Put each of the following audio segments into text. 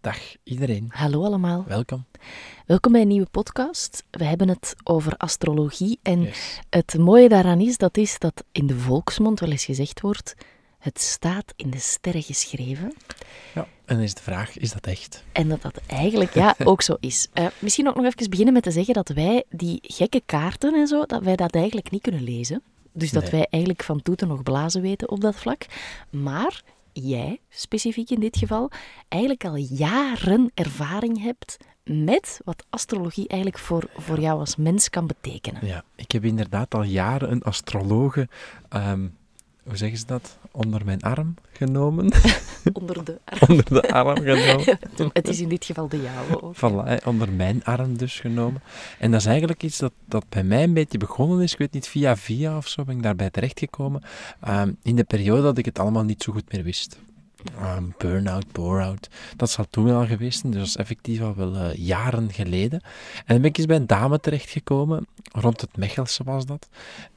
Dag iedereen. Hallo allemaal. Welkom. Welkom bij een nieuwe podcast. We hebben het over astrologie. En Het mooie daaraan is dat in de volksmond wel eens gezegd wordt, het staat in de sterren geschreven. Ja, en dan is de vraag, is dat echt? En dat eigenlijk ook zo is. Misschien ook nog even beginnen met te zeggen dat wij die gekke kaarten en zo, dat wij dat eigenlijk niet kunnen lezen. Dus dat wij eigenlijk van toeten nog blazen weten op dat vlak. Maar jij, specifiek in dit geval, eigenlijk al jaren ervaring hebt met wat astrologie eigenlijk voor jou als mens kan betekenen. Ja, ik heb inderdaad al jaren een astrologe, hoe zeggen ze dat, onder mijn arm genomen. Onder de arm genomen. Het is in dit geval de jouwe. Ook. Voilà, onder mijn arm dus genomen. En dat is eigenlijk iets dat bij mij een beetje begonnen is. Ik weet niet, via of zo ben ik daarbij terechtgekomen. In de periode dat ik het allemaal niet zo goed meer wist. Burn-out, bore-out. Dat is al toen al geweest, dus dat is effectief al wel jaren geleden. En dan ben ik eens bij een dame terechtgekomen, rond het Mechelse was dat.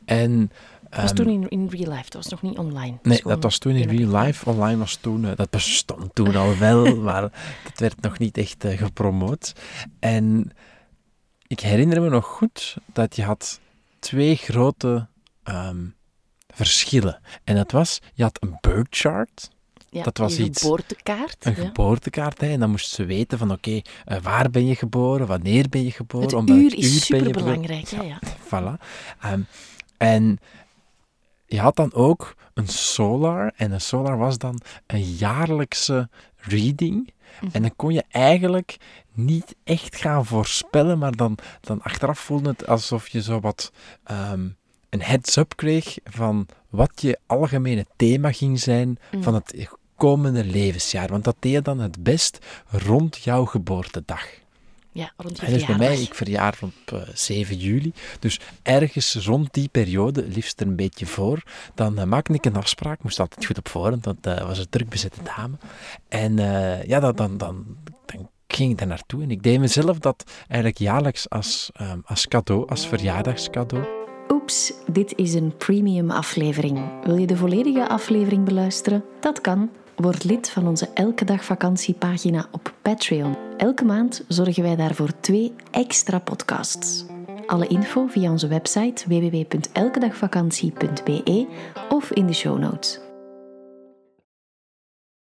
En dat was toen in real life, dat was nog niet online. Nee, dat was toen in real life. Online was toen, dat bestond toen al wel, maar dat werd nog niet echt gepromoot. En ik herinner me nog goed dat je had 2 grote verschillen. En dat was, je had een birth chart. Ja, dat was een geboortekaart. Geboortekaart, hè, en dan moest ze weten van oké, waar ben je geboren, wanneer ben je geboren. Het uur is superbelangrijk. Ja. Voilà. En je had dan ook een solar. En een solar was dan een jaarlijkse reading. En dan kon je eigenlijk niet echt gaan voorspellen, maar dan achteraf voelde het alsof je zo wat een heads-up kreeg van wat je algemene thema ging zijn van het komende levensjaar. Want dat deed je dan het best rond jouw geboortedag. Ja, rond je verjaardag. Dus bij mij, ik verjaar op 7 juli. Dus ergens rond die periode, liefst er een beetje voor, dan maakte ik een afspraak. Moest altijd goed op voorhand, want dat was een druk bezette dame. En dan ging ik daar naartoe. En ik deed mezelf dat eigenlijk jaarlijks als cadeau, als verjaardagscadeau. Oeps, dit is een premium aflevering. Wil je de volledige aflevering beluisteren? Dat kan. Word lid van onze Elke Dag Vakantiepagina op Patreon. Elke maand zorgen wij daarvoor 2 extra podcasts. Alle info via onze website www.elkedagvakantie.be of in de show notes.